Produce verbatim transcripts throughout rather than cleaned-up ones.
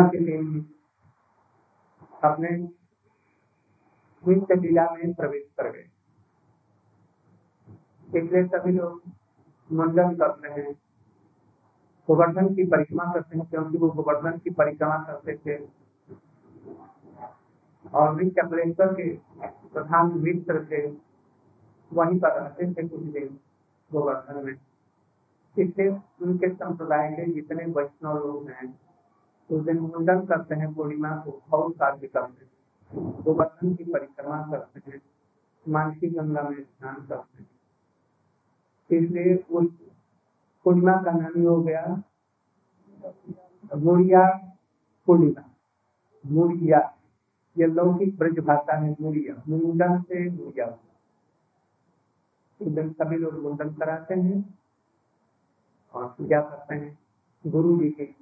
अपने विंध्य लीला में प्रवेश कर गए। इसलिए सभी लोग मंडन करते हैं, गोवर्धन की परिक्रमा करते हैं, क्योंकि वो गोवर्धन की परिक्रमा करते थे। और विंध्यकलेश्वर के प्रधान मित्र थे, वहीं पर रहते थे कुछ दिन गोवर्धन में। इसलिए उनके संप्रदाय के जितने वैष्णव लोग हैं उस दिन मुंडन करते हैं, पूर्णिमा को बहुत कार्य करते हैं, गोवर्धन की परिक्रमा करते हैं, मानसी गंगा में स्नान करते हैं। इसलिए उस पूर्णिमा का नाम हो गया मुड़िया पूर्णिमा। मुड़िया ये लौकिक ब्रज भाषा है, मुड़िया मुंडन से मुड़िया। उस दिन सभी लोग मुंडन कराते हैं और पूजा करते हैं गुरु जी की।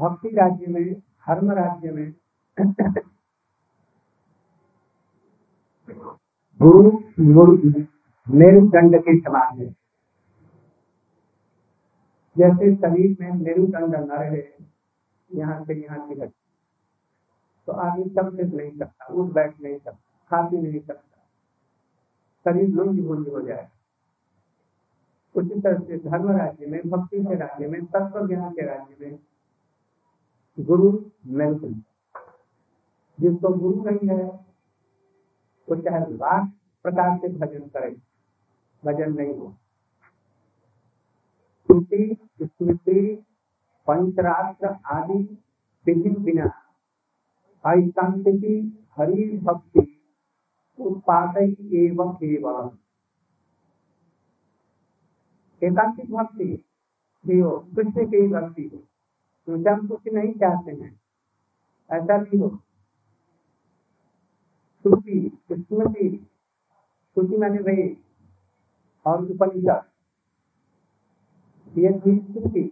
भक्ति राज्य में, धर्म राज्य में गुरु मेरुदंड के समान है। जैसे शरीर में मेरुदंड न रहे, यहाँ से यहाँ की घटना तो आदमी संचित नहीं सकता, उठ बैठ नहीं सकता, खा पी नहीं सकता, शरीर लुंज भुंज हो जाएगा। उसी तरह से धर्म राज्य में, भक्ति के राज्य में, तत्व ज्ञान के राज्य में गुरु मेरुदंड। जिसको गुरु नहीं है वो चाहे लाख प्रकार से भजन करे, भजन नहीं हो। स्मृति स्मृति पंचरात्र आदि विभिन्न बिना ऐकांतिकी हरि भक्ति उत्पादक एवं केवल एकांतिक भक्ति भी हो, कृष्ण की भक्ति हो, हम कुछ नहीं चाहते हैं, ऐसा भी हो। श्रुति स्मृति, श्रुति माने वेद और उपनिषद, ये श्रुति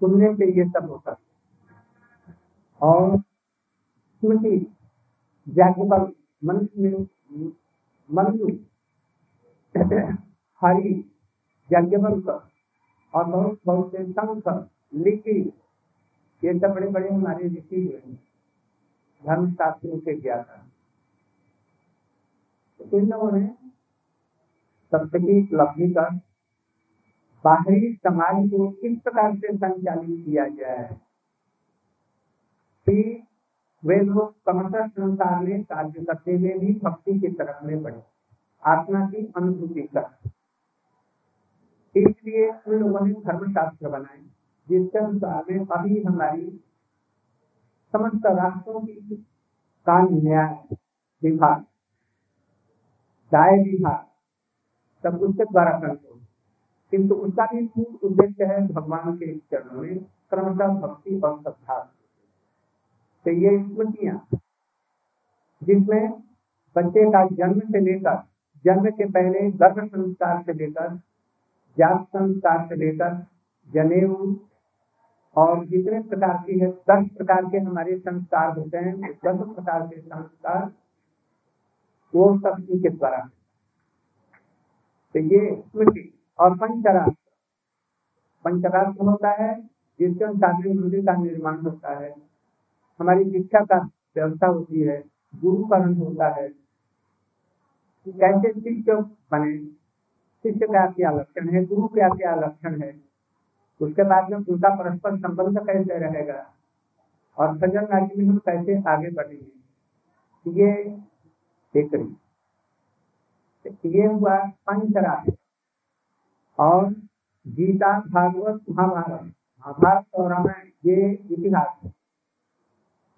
सुनने से ये सब होता है। और स्मृति जागरूक मन में, मन में हरि यज्ञवल्क और बहुत बहुत से संख लिखी, ये सब बड़े बड़े हमारे ऋषि हुए हैं, धर्म शास्त्रों से किया था। इन लोगों ने सत्य की उपलब्धि कर बाहरी समाज को किस प्रकार से संचालित किया जाए कि वे लोग समग्र संसार में कार्य करते हुए भी भक्ति की तरफ में बढ़े, आत्मा की अनुभूति कर। इसलिए उन लोगों ने धर्मशास्त्र बनाए, जिसके अनुसार में अभी हमारी समस्त राष्ट्रों की कानून न्याय विभाग, दाय विभाग, सब उसके द्वारा कंट्रोल। किंतु उसका भी मूल उद्देश्य है भगवान के चरणों में क्रमशः भक्ति और श्रद्धा। तो ये स्मृतियां जिसमें बच्चे का जन्म से लेकर, जन्म के पहले गर्भ संस्कार से लेकर, जात संस्कार से लेकर जनेऊ और जितने प्रकार की है, दस प्रकार के हमारे संस्कार होते हैं। दस प्रकार के संस्कार वो सब के द्वारा। तो ये स्मृति और पंचरात्र, पंचरात्र होता है जिसके अनुसार मंदिर का निर्माण होता है, हमारी शिक्षा का व्यवस्था होती है, गुरुकरण होता है, कैसे शिष्य बने, शिष्य का क्या लक्षण है, गुरु का क्या लक्षण है, उसके बाद में उनका परस्पर संबंध कैसे रहेगा और सजन राज्य में हम कैसे आगे बढ़ेंगे। ये एक ये हुआ पंचरात्र। और गीता, भागवत, महाभारत, महाभारत और रामायण ये इतिहास,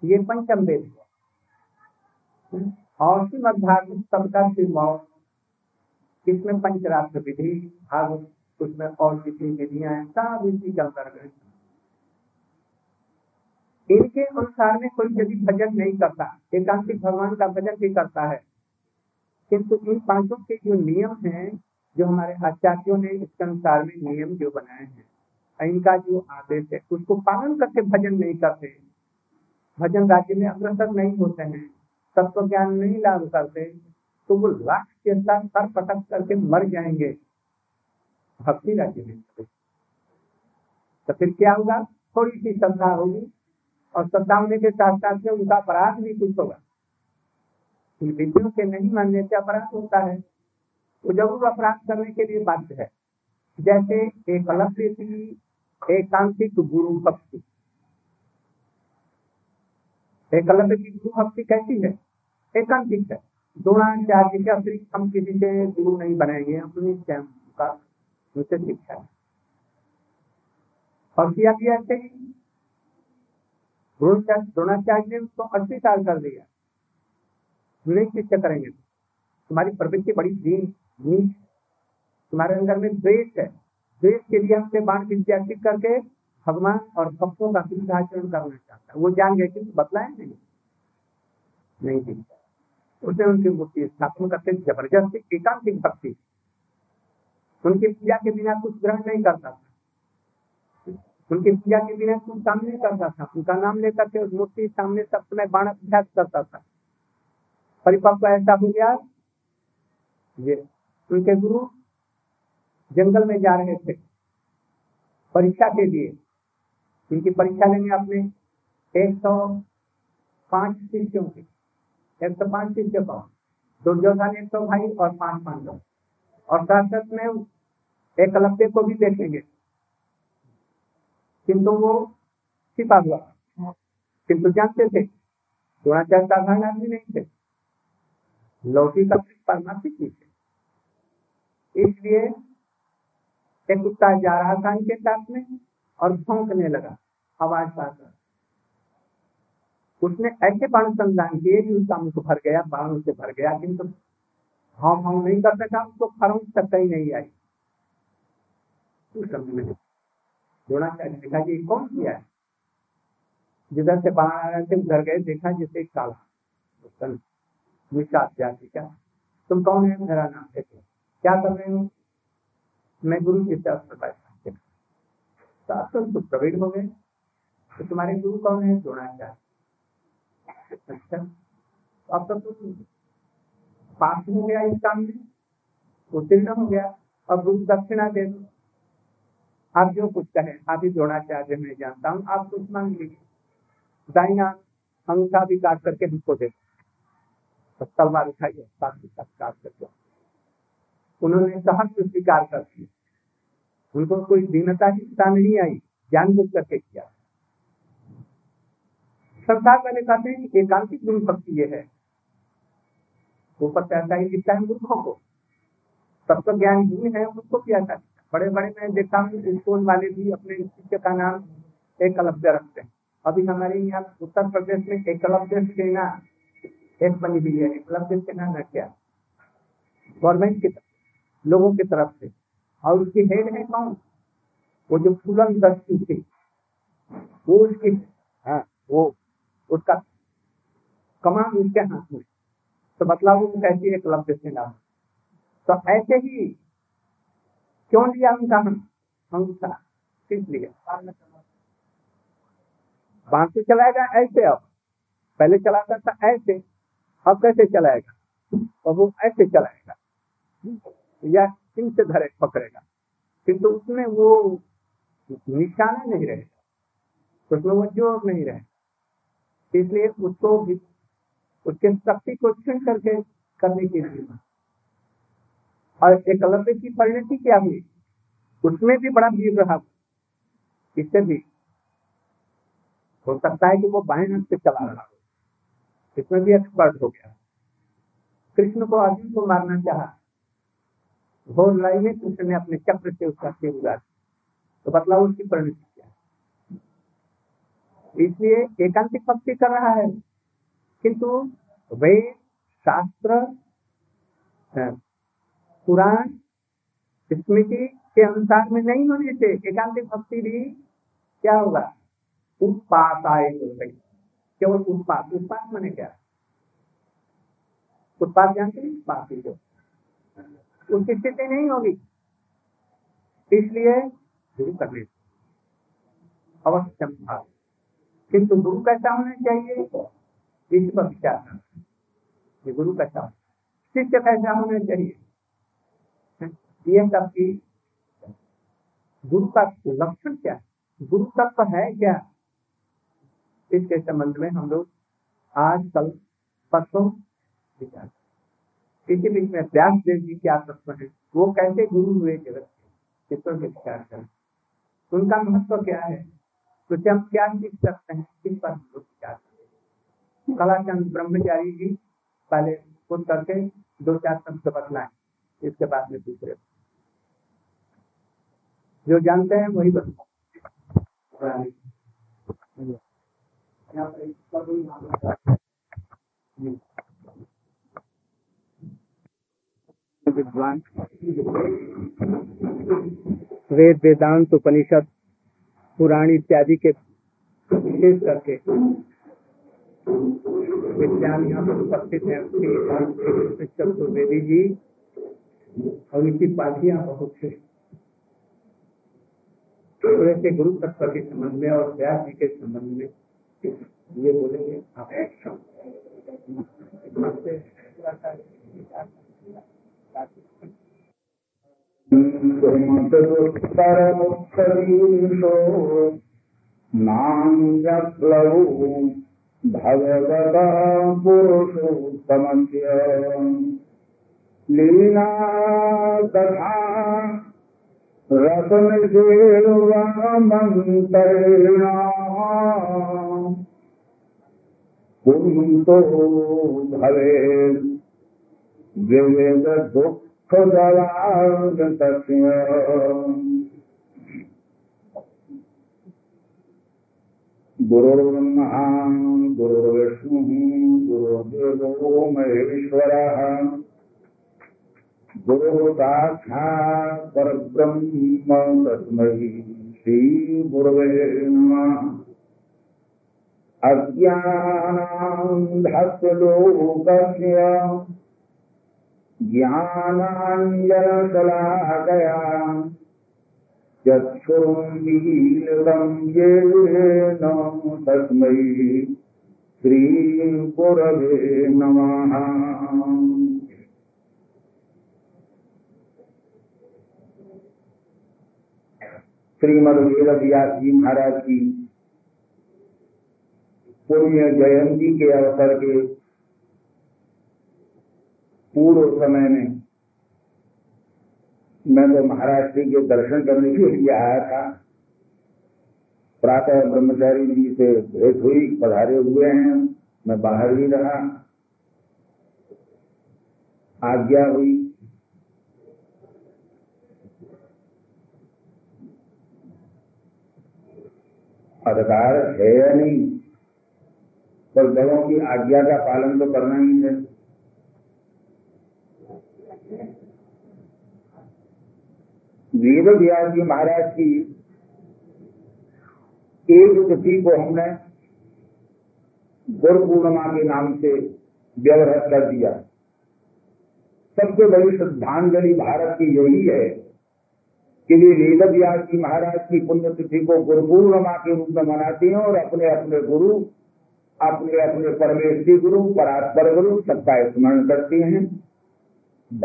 ये पंचम वेद हुआ। और श्रीमद् भागवत सबका श्रीमौत, इसमें पंचरात्र विधि, भागवत उसमें और जितनी विधियां हैं सब इसी के अंतर्गत। इनके अनुसार में कोई यदि भजन नहीं करता, एकांतिक भगवान का भजन भी करता है, किंतु इन पांचों के जो नियम हैं, जो हमारे आचार्यों ने इसके अनुसार में नियम जो बनाए हैं, इनका जो आदेश है उसको पालन करके भजन नहीं करते, भजन राज्य में अग्रसर नहीं होते हैं, तत्व ज्ञान नहीं लागू करते, तो वो लाख के साथ सर पटक करके मर जाएंगे, भक्ति राज्य में। तो फिर क्या होगा? थोड़ी सी श्रद्धा होगी, और श्रद्धा होने के साथ साथ में उनका अपराध भी कुछ होगा। विधियों के नहीं मानने से अपराध होता है, वो जरूर अपराध करने के लिए बाध्य है। जैसे एक अलभ्य की एकांतिक गुरु भक्ति, एक अलभ्य की गुरु भक्ति कैसी है? एकांतिक है, द्रोणाचार्य के अतिरिक्त हम किसी से गुरु नहीं बनाएंगे, अपने स्वयं का उसे शिक्षा है। और किया गया ऐसे ही द्रोणाचार्य ने उसको अस्सी साल कर दिया, शिक्षा करेंगे तुम्हारी प्रवृत्ति बड़ी नीच, तुम्हारे अंदर में द्वेष है, द्वेष के लिए हमसे बाण विद्या करके भगवान और भक्तों का आचरण करना चाहता है। वो जान गए कि बतलाया नहीं नहीं दिखता, उसने उनकी मूर्ति स्थापना करके जबरदस्ती एकांतिक भक्ति, उनकी पूजा के बिना कुछ ग्रहण नहीं करता था, उनकी पूजा के बिना कुछ काम नहीं करता था, उनका नाम लेकर के उस मूर्ति सामने सब समय बाण अभ्यास करता था। परिपक्व ऐसा हो गया, ये उनके गुरु जंगल में जा रहे थे परीक्षा के लिए, उनकी परीक्षा लेने अपने एक सौ पांच शिष्यों के एक सौ पांच शिष्यों का दुर्योधन एक सौ भाई और पांच पांडव, और साथ साथ में एक अलभ्य को भी देखेंगे, किंतु वो छिपा हुआ, किंतु जानते थे द्रोणाचार्य साधारण आदमी नहीं थे, लौकिक पारमार्थिक थे, इसलिए एक कुत्ता जा रहा था इनके साथ में और भौंकने लगा आवाज पाकर। उसने ऐसे बाण संधान किए कि उसका मुख भर गया, बाणों से भर गया, किंतु भाव भाव नहीं कर सका, उसको खरोंच तक ही नहीं आई। द्रोणाचार्य ने देखा कि कौन किया है, जिधर से बाण आ रहे थे उधर गए, देखा जैसे एक काला क्या, तुम कौन है? मेरा नाम है, क्या कर रहे हो? मैं गुरु के साथ बैठा। तो आप तो प्रवीण हो गए, तो तुम्हारे गुरु कौन है? द्रोणाचार्य। अच्छा, अब तो तुम पास हो गया इस काम में, उत्तीर्ण हो गया, अब गुरु दक्षिणा दे दो। आप जो कुछ कहे, आप ही द्रोणाचार्य मैं जानता हूँ, आप कुछ मांग लीजिए, दाइना अंगूठा भी काट करके हमको दे दो। तलवार उठाई करके उन्होंने सहर्ष स्वीकार कर दिया, उनको कोई दीनता की नहीं आई, जानबूझ करके किया। संसार वाले कहते हैं कि एकांतिक गुरु भक्ति ये है, ऊपर पैसा ही दिखता है मूर्खों को, तब तो ज्ञान ही है उसको किया जाता है। बड़े बड़े मैं देखता हूँ स्कूल वाले भी अपने शिष्य का नाम एकलव्य रखते हैं। अभी हमारे यहाँ उत्तर प्रदेश में एकलव्य सेना एक बनी हुई है, एकलव्य सेना न क्या गवर्नमेंट की तरफ लोगों की तरफ से, और उसकी हेड है कौन? वो जो फूलन दस्ती थी वो उसकी, हाँ, वो उसका कमान उसके हाथ में, तो बतलाओ वो कैसी एकलव्य सेना? तो ऐसे ही क्यों लिया उनका अंगूठा, किस लिए? बांस से चलाएगा ऐसे, अब पहले चलाता था ऐसे, अब कैसे चलाएगा? और वो ऐसे चलाएगा या इनसे धरे पकड़ेगा, किंतु उसमें वो निशाना नहीं रहेगा, उसमें वो जोर नहीं रहेगा, इसलिए उसको उसके शक्ति को क्षीण करके करने की जरूरत। और एकलव्य की परिणति क्या हुई? उसमें भी बड़ा भीड़ रहा, इससे भी हो सकता है कि वो बाएं हाथ से चला रहा हो, इसमें भी एक्सपर्ट हो गया। कृष्ण को अर्जुन को मारना चाहा, घोर लड़ाई में कृष्ण ने अपने चक्र से उसका सिर उड़ा दिया, तो बतलाओ उसकी परिणति क्या? इसलिए एकांतिक भक्ति कर रहा है, किंतु वेद शास्त्र पुराण स्मृति के अनुसार में नहीं होने से एकांतिक भक्ति भी क्या होगा? उत्पात आए हो गई। केवल उत्पात, उत्पात माने क्या? उत्पात जानते हैं? उत्पात ही जो उसकी स्थिति नहीं होगी, इसलिए गुरु करने अवश्य संभाव, किंतु गुरु कैसा होना चाहिए इस पर विचार करना कि गुरु कैसा हो, शिष्य कैसा होना चाहिए, ये सबकी गुरु का लक्षण क्या है? गुरु तत्व है क्या, इसके संबंध में हम लोग आज कल परसों विचार इसी बीच में व्यास देव जी क्या तत्व है, वो कैसे गुरु हुए जगत के, इसको विचार करें, उनका महत्व क्या है, कुछ हम क्या सीख सकते हैं, इस पर हम लोग विचार करें। कलाचंद ब्रह्मचारी जी पहले खुद करके दो चार शब्द बतलाएं, इसके बाद में दूसरे जो जानते हैं वही बता। विद्वान वेद वेदांत उपनिषद पुराण इत्यादि के विशेष करके विद्वान यहाँ पर उपस्थित है, चतुर्वेदी जी और इनकी पाठियां बहुत है वैसे गुरु तत्व के संबंध में और व्यास जी के संबंध में ये बोलेंगे। आप लीला कथा रतन देवामंत्रणा कुंतो भवे विवेद दुख दलागतस्य गुरुर्ब्रह्मा गुरुर्विष्णु गुरुर्देवो महेश्वरः गुरु साक्षात् परब्रह्म तस्मै श्री गुरवे नमः। अज्ञानान्धस्य ज्ञानाञ्जनशलाकया चक्षुरुन्मीलितं येन तस्मै श्री गुरवे नमः। श्रीमद वेद व्यास जी महाराज की पुण्य जयंती के अवसर के पूर्व समय में मैं तो महाराष्ट्र के दर्शन करने के लिए आया था। प्रातः ब्रह्मचारी जी से भेंट हुई, पधारे हुए हैं, मैं बाहर ही रहा। आज्ञा हुई अधिकार है या नहीं, पर बड़ों की आज्ञा का पालन तो करना ही है। वेद व्यास जी महाराज की एक तिथि को हमने गुरु पूर्णिमा के नाम से व्यवहार कर दिया। सबसे बड़ी श्रद्धांजलि भारत की यही है कि वे वेद व्यास जी महाराज की पुण्यतिथि को गुरु पूर्णिमा के रूप में मनाते हैं और अपने अपने गुरु, अपने अपने परमेश्वरी गुरु, परात्पर गुरु सबका स्मरण करते हैं।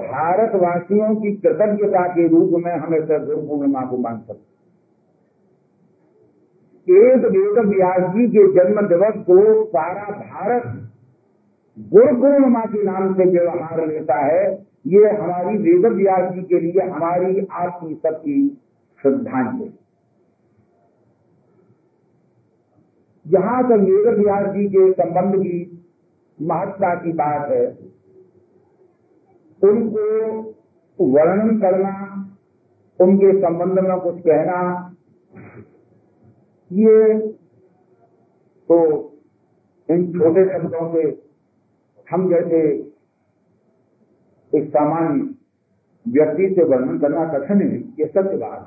भारतवासियों की कृतज्ञता के रूप में हम इस गुरु पूर्णिमा को मान सकते। एक वेद व्यास जी के जन्म दिवस को सारा भारत गुरु पूर्णिमा के नाम से व्यवहार लेता है। ये हमारी वेद व्यास जी के लिए हमारी आपकी सबकी श्रद्धांजलि। जहां तक वेद व्यास जी के संबंध की महत्ता की बात है, उनको वर्णन करना, उनके संबंध में कुछ कहना, ये तो इन छोटे शब्दों से हम जैसे एक सामान्य व्यक्ति से वर्णन करना कठिन है, ये सत्य बात।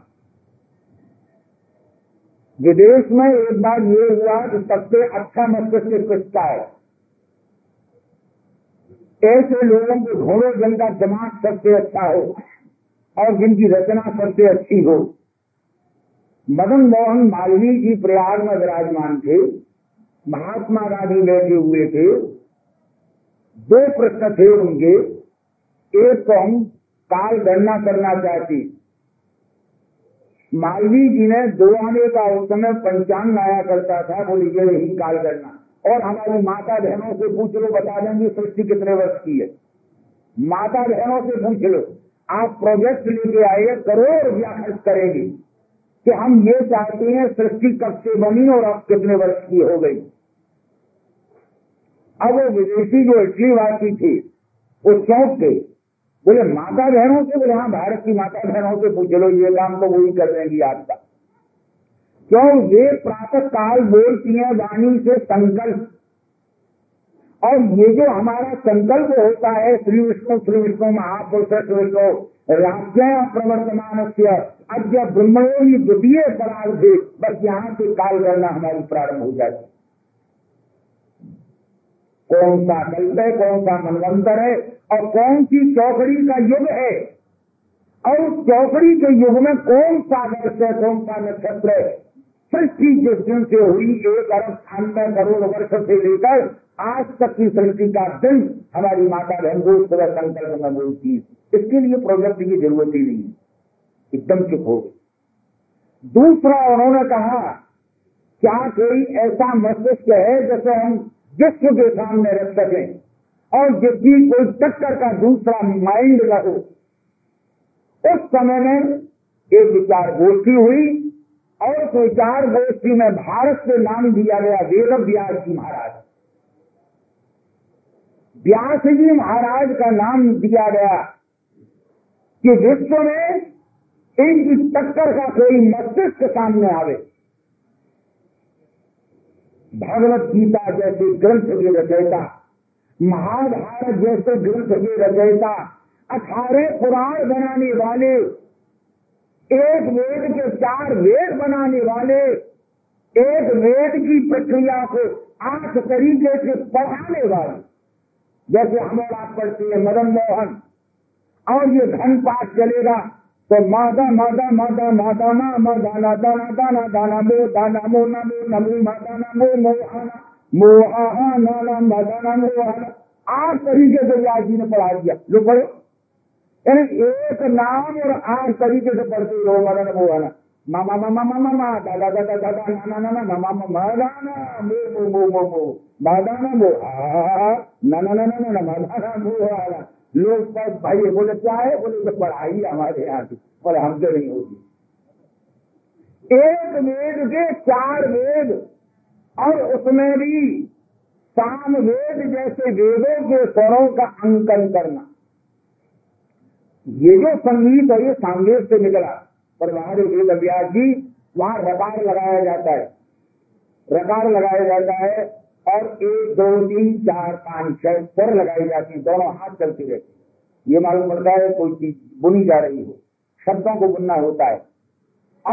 विदेश में एक बार ये हुआ कि सबसे अच्छा मस्तिष्क किसका है, ऐसे लोगों के घोड़े जिनका दिमाग सबसे अच्छा हो और जिनकी रचना सबसे अच्छी हो। मदन मोहन मालवीय जी प्रयाग में विराजमान थे, महात्मा गांधी बैठे हुए थे। दो प्रश्न थे उनके, एक तो हम काल गणना करना चाहती, मालवीय जी ने दो आने का उस समय पंचांग लाया करता था, बोली ये ही काल करना। और हमारी माता बहनों से पूछ लो, बता देंगे सृष्टि कितने वर्ष की है। माता बहनों से पूछ लो, आप प्रोजेक्ट लेके आए, करोड़ रुपया खर्च करेंगे कि हम ये चाहते हैं सृष्टि कब से बनी और अब कितने वर्ष की हो गई। अब वो विदेशी जो इटली वासी थी वो चौंक गई, बोले माता बहनों से, बोले हाँ भारत की माता बहनों से पूछ लो, ये काम तो वही कर देंगी आपका। क्यों? वे प्रातः काल बोलती है वाणी से संकल्प, और ये जो हमारा संकल्प होता है श्री विष्णु श्री विष्णु महापुरुष श्री विष्णु राज्य प्रवर्तमान अद्य ब्रह्मयोगी द्वितीय परार्धे, बस यहाँ से काल गणना हमारी प्रारंभ हो जाती। कौन सा कल्प है, कौन सा मनवंतर है और कौन सी चौकड़ी का युग है, और चौकड़ी के युग में कौन सा वर्ष है, कौन सा नक्षत्र है। सृष्टि जिस दिन से हुई एक अरब अठानवे करोड़ वर्ष से लेकर आज तक की सृष्टि का दिन हमारी माता बहन रोज सुबह संकल्प में बोलती। इसके लिए प्रोजेक्ट की जरूरत ही नहीं है, एकदम चुप हो गई। दूसरा उन्होंने कहा क्या कोई ऐसा मस्तिष्क है जैसे हम विश्व के सामने रख सकें और जबकि कोई टक्कर का दूसरा माइंड न हो। उस समय में एक विचार गोष्ठी हुई और उस विचार गोष्ठी में भारत से नाम दिया गया वेद व्यास जी महाराज। व्यास जी महाराज का नाम दिया गया कि विश्व में इनकी टक्कर का कोई मस्तिष्क सामने आवे। भगवत गीता जैसे ग्रंथ के रचयिता, महाभारत जैसे ग्रंथ के रचयिता, अठारह पुराण बनाने वाले, एक वेद के चार वेद बनाने वाले, एक वेद की प्रक्रिया को आठ तरीके से पढ़ाने वाले, जैसे हम और आप पढ़ते हैं मदन मोहन, और ये घन पाठ चलेगा तो मादा मादा मादा मादा ना मादा ना दाना दाना दाना मो दाना मो नमो नमो मादा ना मो मोहाना मोहा नाना मादा ना मोहाना। आठ तरीके से व्यास जी ने पढ़ा दिया। लो पढ़ो, यानी एक नाम और आठ तरीके से पढ़ते रहो। मदन मोहना मामा मामा मामा मा दादा दादा दादा नाना नाना मामा मादा ना मो मो मो मो मो मादा ना मो आ नाना नाना नाना मादा ना मोहाना। लोग पर भाई बोले क्या है, बोले तो पढ़ाई हमारे यहाँ की, पर हमसे नहीं होगी। एक वेद के चार वेद, और उसमें भी साम वेद जैसे वेदों के स्वरों का अंकन करना। ये जो संगीत है ये सांगेद से निकला, पर वहां जो वेद अभ्यास जी वहां रकार लगाया जाता है, रकार लगाया जाता है और एक दो तीन चार पांच छह स्वर लगाई जाती है, दोनों हाथ चलती रहती। ये मालूम पड़ता है कोई चीज बुनी जा रही हो, शब्दों को बुनना होता है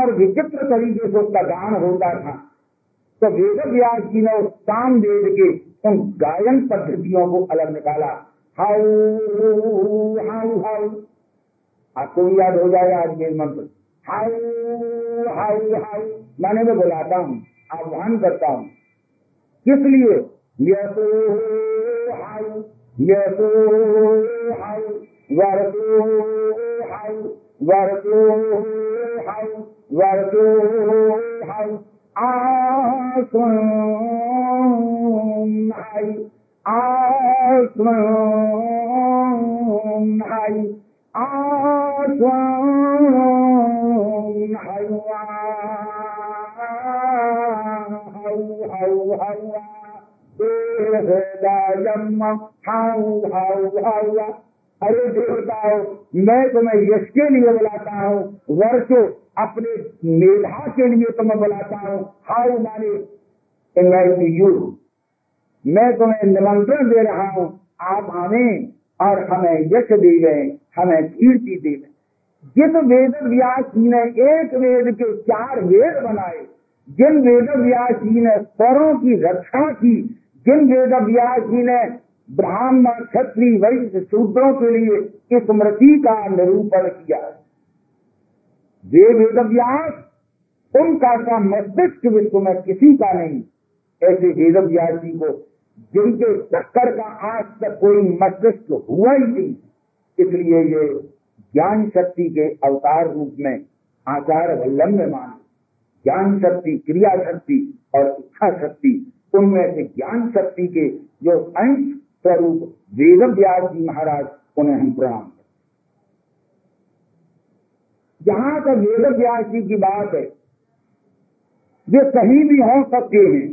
और विचित्र तरीके से उसका गान होता था। तो वेद व्यास जी ने उस साम वेद के उन गायन पद्धतियों को अलग निकाला। हाउ हाउ हाउ, आपको भी याद हो जाएगा आज के मंत्र, हाउ हाउ हाउ माने मैं बुलाता हूँ, आह्वान करता हूँ। किस लिए? यसो हाउ यसो हाउ वर्तो हाउ वर्तो हाउ वर्तो हाउ आसुन हाई आसुन हाई आसुन हाई हाउ हाउ हाउ देवता जम्मा हाउ हाउ हाउ। अरे देवताओं, मैं तुम्हें यश के लिए बुलाता हूँ, वर्षो अपने मेधा के लिए तुम्हें बुलाता हूँ, हाउ माने इनवाइट यू, मैं तुम्हें निमंत्रण दे रहा हूँ, आप आवे और हमें यश दे गए, हमें कीर्ति दे गए। जिस वेद व्यास ने एक वेद के चार वेद बनाए, जिन वेद व्यास जी ने स्वरों की रक्षा की, जिन वेद व्यास जी ने ब्राह्मण क्षत्रिय वैश्य शूद्रों के लिए स्मृति का निरूपण किया, वे वेद व्यास, उनका का मस्तिष्क विश्व में किसी का नहीं। ऐसे वेद व्यास जी को जिनके टक्कर का आज तक कोई मस्तिष्क हुआ ही नहीं, इसलिए ये ज्ञान शक्ति के अवतार रूप में आचार वल्लंघमान, ज्ञान शक्ति, क्रिया शक्ति और इच्छा शक्ति, उनमें से ज्ञान शक्ति के जो अंश स्वरूप वेद व्यास जी महाराज उन्हें हम प्रणाम करते। जहां तक वेद व्यास जी की बात है, वे कहीं भी हो सकते हैं।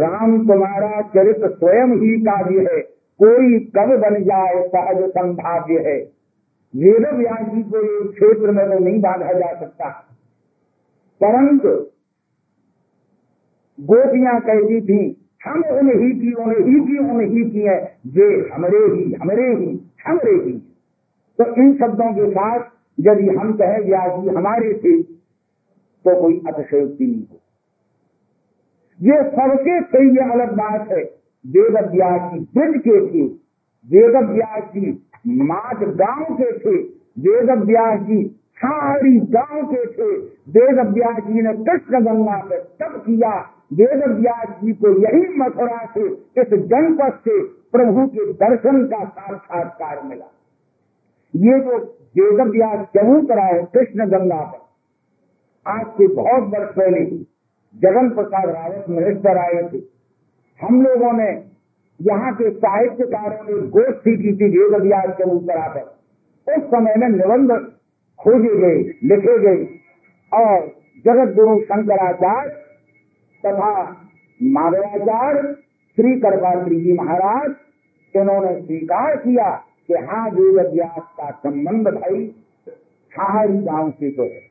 राम तुम्हारा चरित्र स्वयं ही काव्य है, कोई कब बन जाए सहज संभाव्य है। वेद व्यास जी को एक क्षेत्र में तो नहीं बांधा जा सकता, परंतु गोपियां कहती थी हम उन्हीं की उन्हीं की उन्हीं की है, जे हमरे ही हमरे ही हमरे ही। तो इन शब्दों के साथ यदि हम कहें व्यास जी हमारे थे तो कोई अतिशयोक्ति नहीं हो। ये सबके से ये अलग बात है, वेद व्यास जी ब्रज के थे, वेद व्यास जी माज गांव के थे, वेद व्यास जी सारी गांव के थे। वेद व्यास जी ने कृष्ण गंगा पर तप किया, वेद व्यास जी को यही मथुरा से, इस जनपद से प्रभु के दर्शन का साक्षात्कार मिला। ये जो वेद व्यास जरूर कराए कृष्ण गंगा पर, आज से बहुत वर्ष पहले जगन प्रसाद रावत मिनिस्टर आए थे, हम लोगों ने यहाँ के साहित्यकारों ने गोष्ठी की थी वेद व्यास जरूर कराकर। उस समय में निबंध खोजे गए, लिखे गए और जगत गुरु शंकराचार्य तथा माधवाचार्य श्री कृपात्री जी महाराज इन्होंने स्वीकार किया कि हाँ वेद व्यास का संबंध भाई छाहरी गांव से तो है।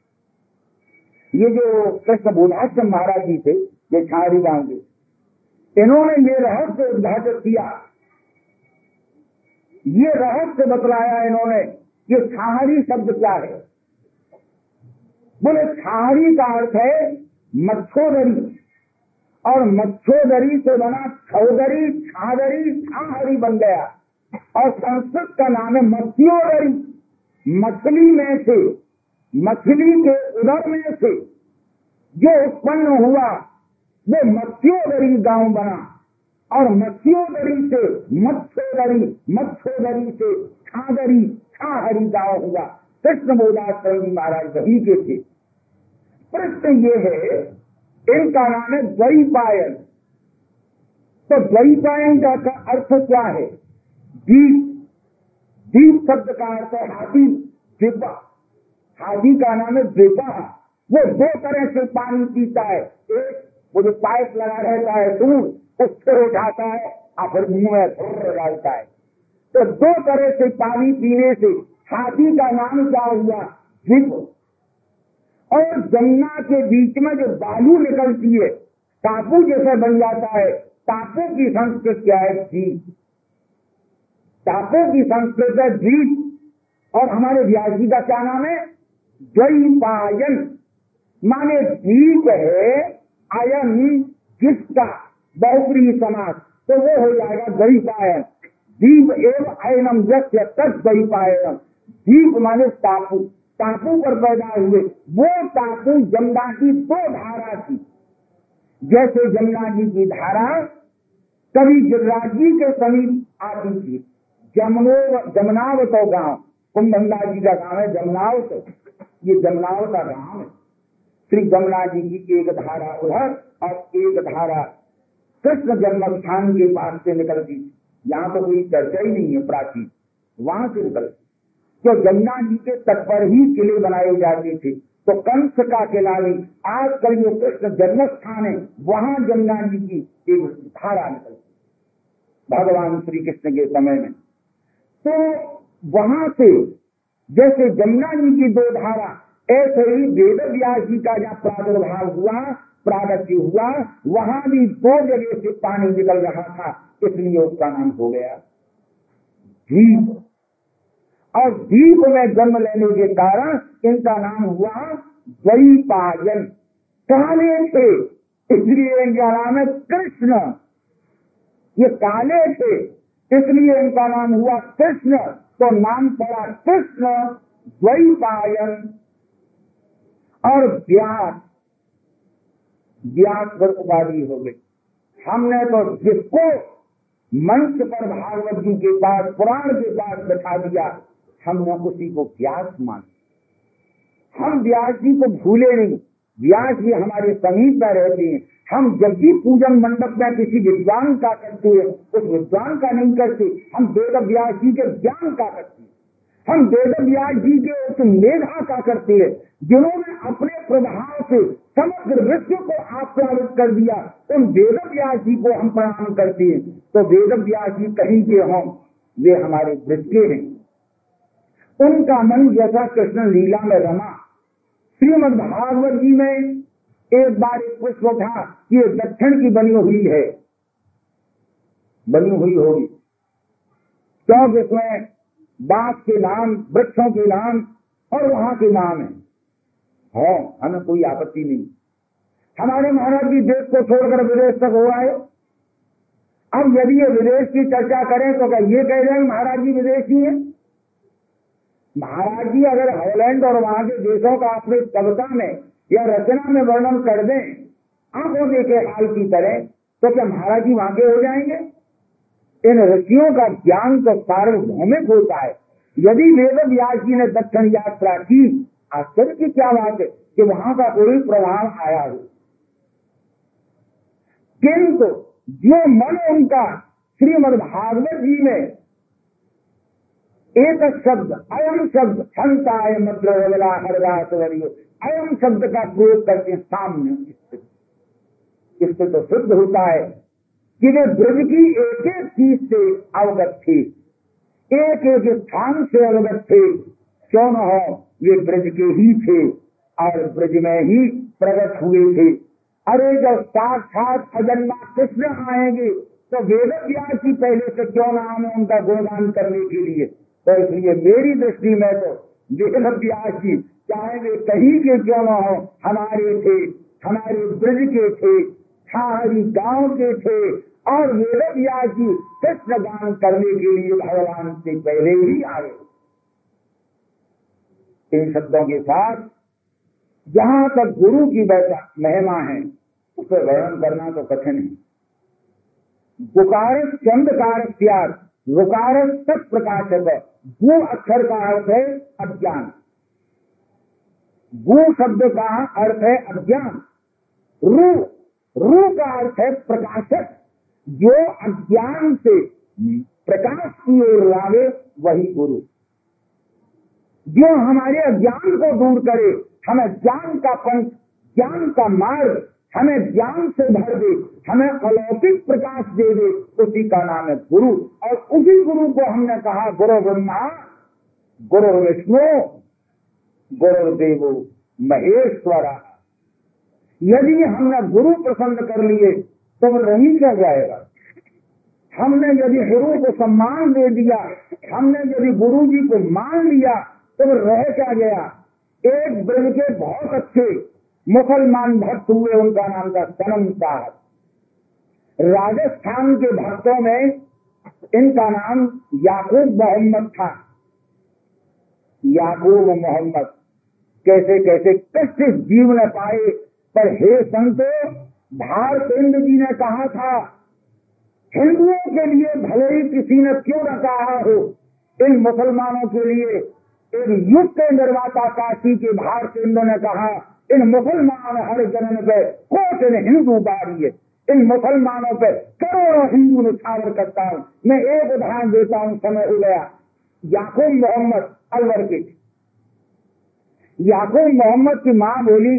ये जो कृष्ण बोधाश्रम महाराज जी थे ये छाहरी गांव के, इन्होंने ये रहस्य उद्घाटित किया, ये रहस्य बतलाया इन्होंने। ये छाहरी शब्द क्या है? बोले छाहरी का अर्थ है मच्छोदरी, और मच्छोदरी से बना छौदरी, छादरी, छाहरी बन गया, और संस्कृत का नाम है मत्स्योदरी। मछली में से, मछली के उदर में से जो उत्पन्न हुआ वो मत्स्योदरी गांव बना, और मत्स्योदरी से मच्छोदरी, मच्छोदरी से छादरी, छाहरी गांव हुआ। कृष्ण बोधाश्रम जी महाराज वही के थे। प्रश्न ये है, इनका नाम है द्वैपायन, तो द्वैपायन का अर्थ क्या है? दीप, दीप शब्द का अर्थ है हाथी, दिपा, हाथी का नाम है दिपा। वो दो तरह से पानी पीता है, एक वो जो पाइप लगा रहता है दूर उससे उठाता है और फिर मुंह में भर डालता है। तो दो तरह से पानी पीने से हाथी का नाम क्या हुआ? जीव। और गंगा के बीच में जो बालू निकलती है टापू जैसे बन जाता है, टापू की संस्कृत क्या है? जीव। टापू की संस्कृत है जीव। और हमारे व्यास जी का क्या नाम है? द्वैपायन, माने जीव है आयन जिसका बहुप्री समास, तो वो हो जाएगा द्वैपायन। दीप एव आयनम यस्य तद्वैपायनम, दीप माने टापू, टापू पर पैदा हुए। वो टापू जमुना की दो धारा थी, जैसे जमुना जी की धारा कभी गिरिराज जी के समीप आती थी। जमुनो जमुनावतो गांव, कुंभनंदा जी का गांव है जमुनावतो, ये जमुनावता गांव है। श्री जमुना जी की एक धारा उधर और एक धारा कृष्ण जन्म स्थान के पास से निकलती थी, यहाँ तो कोई चर्चा ही नहीं है प्राचीन, वहां से निकल जो जमुना जी के तट पर ही किले बनाए जाते थे। तो कंस का किला भी आजकल जो कृष्ण जन्म स्थान है वहां जमुना जी की एक धारा निकलती भगवान श्री कृष्ण के समय में। तो वहां से जैसे जमुना जी की दो धारा, ऐसे ही वेद व्यास जी का जहाँ प्रादुर्भाव हुआ, प्रागट्य हुआ, वहां भी दो जगह से पानी निकल रहा था, इसलिए उसका नाम हो गया द्वीप। और द्वीप में जन्म लेने के कारण इनका नाम हुआ द्वैपायन। काले थे इसलिए इनका नाम है कृष्ण, ये काले थे इसलिए इनका नाम हुआ कृष्ण, तो नाम पड़ा कृष्ण द्वैपायन। और व्यास, व्यास पर उपाधि हो गई। हमने तो जिसको मंच पर भागवत जी के पास, पुराण के पास बैठा दिया, हमने उसी को व्यास मान। हम व्यास जी को भूले नहीं, व्यास जी हमारे समीप में रहते हैं। हम जब भी पूजन मंडप में किसी विद्वान का करते हैं, उस विद्वान का नहीं करते, हम वेद व्यास जी के ज्ञान का करते हैं, हम वेद व्यास जी के उस मेधा का करते हैं जिन्होंने अपने प्रभाव से समग्र विश्व को आप्लावित कर दिया। उन वेद व्यास जी को हम प्रणाम करते हैं। तो वेद व्यास जी कहीं के हों, वे हमारे वृत्के हैं। उनका मन जैसा कृष्ण लीला में रमा। श्रीमद भागवत जी में एक बार एक पुष्प था कि ये दक्षिण की बनी हुई है, बनी हुई होगी, क्योंकि इसमें बाप के नाम, वृक्षों के नाम और वहां के नाम है। हो, हमें कोई आपत्ति नहीं। हमारे महाराज जी देश को छोड़कर विदेश तक हो आए। अब यदि ये विदेश की चर्चा करें तो क्या ये कह रहे हैं महाराज जी विदेशी है? महाराज जी अगर हॉलैंड और वहां के देशों का अपने कविता में या रचना में वर्णन कर दें आंखों देखे हाल की तरह, तो क्या महाराज जी वहां के हो जाएंगे? इन ऋषियों का ज्ञान तो सार्वभौमिक होता है। यदि वेद व्यास जी ने दक्षिण यात्रा की, आश्चर्य की क्या बात है कि वहां का कोई प्रभाव आया हो। किंतु जो मन उनका श्रीमद् भागवत जी में एक शब्द अयम शब्द हंताय मद्रवला हरदास वरियो अयम शब्द का प्रयोग करके सामने इससे तो सिद्ध होता है कि वे ब्रज की एक एक चीज से अवगत थे, एक एक स्थान से अवगत थे। क्यों न हो, वे ब्रज के ही थे और ब्रज में ही प्रकट हुए थे। अरे जब साक्षात अजन्मा कृष्ण आएंगे तो वेद व्यास जी पहले से क्यों न आए उनका गुणगान करने के लिए। तो इसलिए मेरी दृष्टि में तो वेद व्यास जी चाहे वे कहीं के क्यों न हो, हमारे थे, हमारे ब्रज के थे, हमारी गांव के थे। और वेद व्यास जी कृष्ण गान करने के लिए भगवान से पहले ही आए। इन शब्दों के साथ जहां तक गुरु की महिमा है उसे वर्णन करना तो कठिन है। गुकारस चंद कारक त्याग गुकारस तक प्रकाशक है। गु अक्षर का अर्थ है अज्ञान, गु शब्द का अर्थ है अज्ञान। रू रू का अर्थ है प्रकाशक, जो अज्ञान से प्रकाश की ओर लावे वही गुरु, जो हमारे अज्ञान को दूर करे, हमें ज्ञान का पंथ, ज्ञान का मार्ग हमें ज्ञान से भर दे, हमें अलौकिक प्रकाश दे दे, उसी का नाम है गुरु। और उसी गुरु को हमने कहा गुरु ब्रह्मा गुरु विष्णु गुरु देवो महेश्वरा। यदि हमने गुरु प्रसन्न कर लिए तो रही क्या जाएगा। हमने यदि गुरु को सम्मान दे दिया, हमने यदि गुरु जी को मान लिया तो रह क्या गया। एक ब्रज के बहुत अच्छे मुसलमान भक्त हुए, उनका नाम था सनम साहब। राजस्थान के भक्तों में इनका नाम याकूब मोहम्मद था। याकूब मोहम्मद कैसे कैसे कष्ट जीव न पाए, पर हे संतो, भारतेंद्र जी ने कहा था हिंदुओं के लिए भले ही किसी ने क्यों न कहा हो, इन मुसलमानों के लिए एक युग के निर्माता काशी के भारतेंद्र ने कहा इन मुसलमान हर जन्म पे कोटि हिंदू बारी है। इन मुसलमानों पे करोड़ों हिंदू निछावर करता हूँ। मैं एक उदाहरण देता हूँ, समय हो गया। याकूब मोहम्मद अलवर के, याकूब मोहम्मद की माँ बोली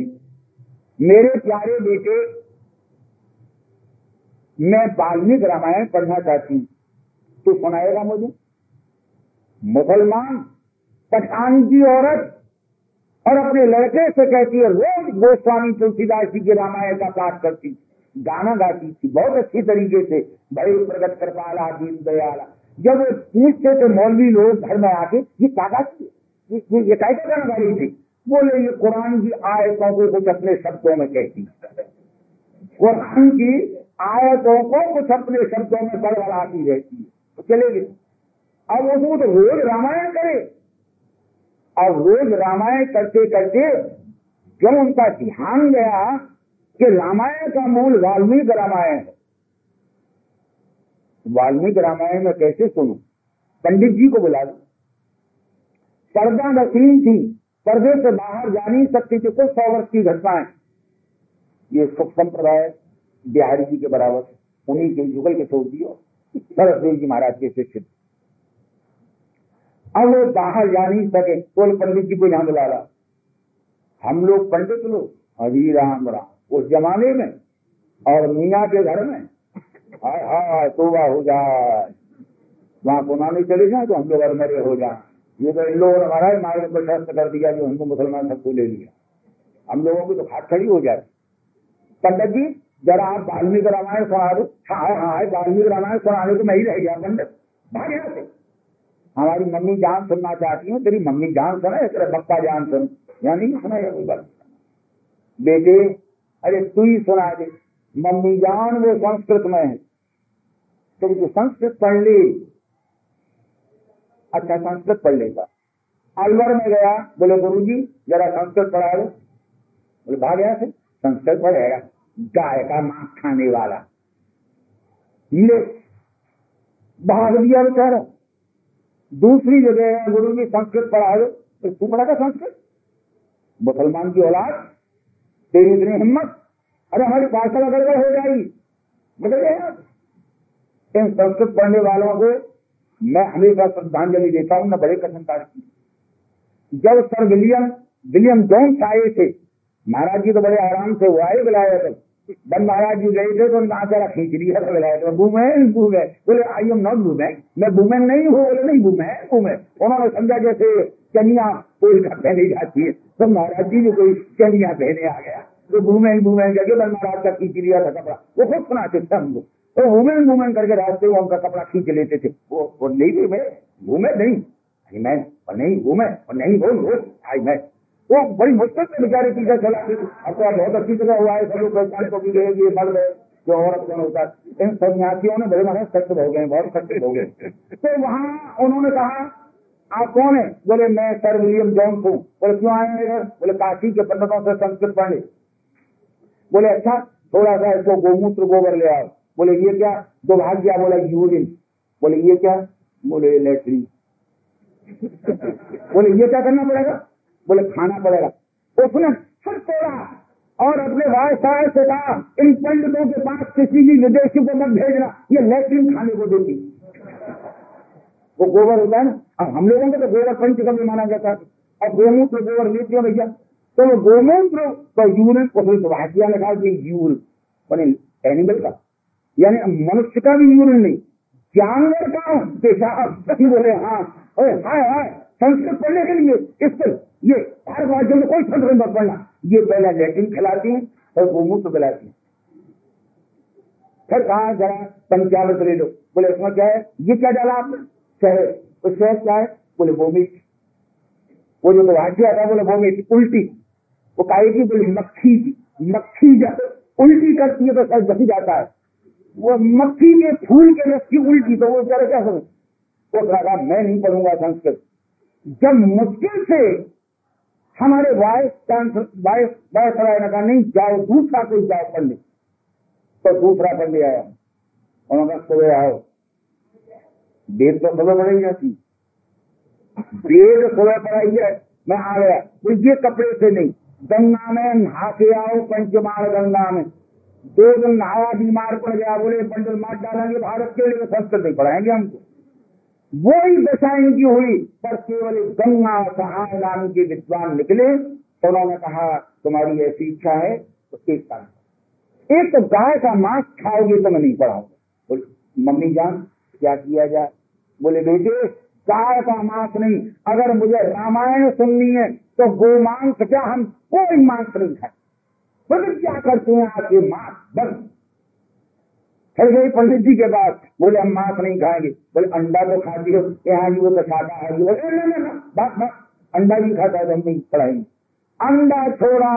मेरे प्यारे बेटे मैं वाल्मीकि रामायण पढ़ना चाहती हूँ, तू सुनाएगा मुझे? मुसलमान पठान की औरत और अपने लड़के से कहती है रोज गोस्वामी तुलसीदास जी के रामायण का पाठ करती, गाना गाती थी बहुत अच्छी तरीके से, बड़े प्रगट कर पाला दीन दयाला। जब वो पूछते थे मौलवी लोग घर में आके ये कागा थी, ये कायदा गाना गा रही थी, बोले ये कुरान की आयतों को कुछ अपने शब्दों में कहती, कुरान की आयतों को कुछ अपने शब्दों में बड़बड़ाती रहती है। चले गए। अब उसको तो रोज रामायण करे और रोज रामायण करते करते जब उनका ध्यान गया कि रामायण का मूल वाल्मीकि रामायण है, वाल्मीकि रामायण में कैसे सुनूं, पंडित जी को बुला लूं। सरदा नसीम थी पर्दे से बाहर जा नहीं सकती थी। कुछ सौ वर्ष की घटनाएं ये सुख संप्रदाय बिहारी जी के बराबर उन्हीं के जुगल के छोड़ दियो सरसदेव जी महाराज के शिष्य। अब वो बाहर जा नहीं सके तो पंडित जी को यहाँ बुला रहा। हम लोग पंडित लोग हरी राम राम उस जमाने में और मियाँ के घर में हाय हाय तोबा हो जाए, वहाँ कोना नहीं चले जाए तो हम लोग अरमरे हो जाए। ये तो इन लोगों ने हमारा मार्ग पर शस्त्र कर दिया जो हमको मुसलमान सबको ले लिया, हम लोगों की तो खाट खड़ी हो जाती। पंडित जी जरा आप वाल्मीकि रामायण सुना दो। हाय हाय वाल्मीकि रामायण सुनाने को नहीं रह गया पंडित, भाग यहाँ से। हमारी मम्मी जान सुनना चाहती हूँ, तेरी मम्मी जान सुना है, तेरा बप्पा जान सुन, यानी नहीं सुना है कोई बात। बेटे अरे तू ही सुना दे, मम्मी जान वो संस्कृत में है, तेरे को संस्कृत पढ़ ले। अच्छा संस्कृत पढ़ लेगा। अलवर में गया, बोले गुरु जी जरा संस्कृत पढ़ा दो। बोले भाग यहाँ से, संस्कृत पढ़ेगा गाय का मांस खाने वाला, ये भाग दिया बेचारा। दूसरी जगह गुरु जी संस्कृत पढ़ा दो, तो तू पढ़ा था संस्कृत, मुसलमान की औलाद तेरी इतनी हिम्मत, अरे हमारी पाठशाला गड़बड़ हो जाएगी। बदल गया। इन संस्कृत पढ़ने वालों को मैं हमेशा श्रद्धांजलि देता हूँ, मैं बड़े कसम काट की। जब सर विलियम विलियम जोन्स आए थे, महाराज जी तो बड़े आराम से हुआ है विलायत बन। महाराज जी गए थे तो उनका आचारा खींच लिया था विलायत में, बूमैन बूमैन। बोले आई एम नॉट बूमैन, मैं बूमैन नहीं हूँ। बोले नहीं बूमैन बूमैन, उन्होंने समझा जैसे चनिया कोई पहने जाती है, तो महाराज जी ने कोई चनिया पहने आ गया तो वूमेन वूमेन करके बन महाराज का खींच लिया था कपड़ा। वो खुद सुनाते थे हमको, तो वूमेन वूमेन करके रास्ते वो उनका कपड़ा खींच लेते थे। वो वो नहीं मैं वूमेन नहीं, आई मैन और नहीं वूमेन और नहीं वो वो आई मैन। वो बड़ी मुश्किल से बेचारे पीछा चलाते थे। अब बहुत अच्छी जगह हुआ है, सब लोग पहचान को भी गए, ये मर गए जो औरत कौन होता। इन सन्यासियों ने बड़े महाराज सख्त हो गए, बहुत सख्त हो गए। तो वहाँ उन्होंने कहा आप कौन है? बोले मैं सर विलियम जोन्स हूँ। बोले क्यों आए मेरे? बोले काशी के पंडितों से संस्कृत पढ़े। बोले अच्छा थोड़ा सा इसको गोमूत्र गोबर ले आओ। बोले ये क्या? दो भाग गया। बोला यूरिन। बोले ये क्या? बोले लेटरिन। बोले ये क्या करना पड़ेगा? बोले खाना पड़ेगा। उसने फिर तोड़ा और अपने वायसाय से कहा इन पंडितों के पास किसी भी विदेशी को मत भेजना, ये लेटरिन खाने को देती। वो गोबर होता है ना, अब हम लोगों को तो गोबर पंचकर्म माना जाता है, अब गोमूत्र गोबर लेती हो भैया। तो वो गोमूत्र तो यूरिन को भाषिया ने कहा कि यूरिन एनिमल का, यानी मनुष्य का भी यूरिन नहीं, जानवर का पेशाब। बोले हाँ अरे हाय हाय, संस्कृत पढ़ने के लिए इससे ये भारत राज्य में कोई संस्कृत मत पढ़ना, ये पहला लैटिन खिलाती है और गोमूत्र खिलाती है। फिर कहा जरा पंचामृत ले लो। बोले उसमें क्या है? ये क्या डाला आपने? शहद। तो शहद क्या है? बोले वोमिट। वो जो भाषिया था बोले वोमिट, उल्टी। वो काहे की? बोली मक्खी की, मक्खी जब उल्टी करती है तो शायद बच जाता है, वो मक्खी के फूल के रस की उल्टी। तो वो बेचारा क्या समझ, वो कहा मैं नहीं पढ़ूंगा संस्कृत। जब मुश्किल से हमारे वाइस चांसलर ने कहा नहीं जाओ दूसरा कोई जाओ पंडित, तो दूसरा पंडित आया। उन्होंने सुबह आओ, देर तो सुबह बढ़ जाती, देर सुबह पढ़ाई है। मैं आ गया। तो ये कपड़े से नहीं, गंगा में नहा के आओ, पंचमाल गंगा में। दो दिन नहाया, बीमार पड़ गया। बोले पंडित मार डालेंगे भारत के लिए, संस्कृत नहीं पढ़ाएंगे हमको। वो ही दशा इनकी हुई, पर केवल गंगा सहाय नाम के विद्वान निकले। तो उन्होंने कहा तुम्हारी ऐसी इच्छा है तो एक काम, एक तो गाय का मांस खाओगे तो मैं नहीं पढ़ाऊंगा। बोले मम्मी जान क्या किया जाए? बोले बेटे गाय का मांस नहीं, अगर मुझे रामायण सुननी है तो गो मांस क्या, हम कोई मांस नहीं खाए। बोले क्या करते हैं आप ये मांस? बस फिर गई पंडित जी के पास। बोले हम मांस नहीं खाएंगे। बोले अंडा तो खाती हो? यहाँ जी वो तो शाकाहारी। बोले ना ना ना बात बात, अंडा भी खाता है तो हम नहीं पढ़ाएंगे। अंडा छोड़ा,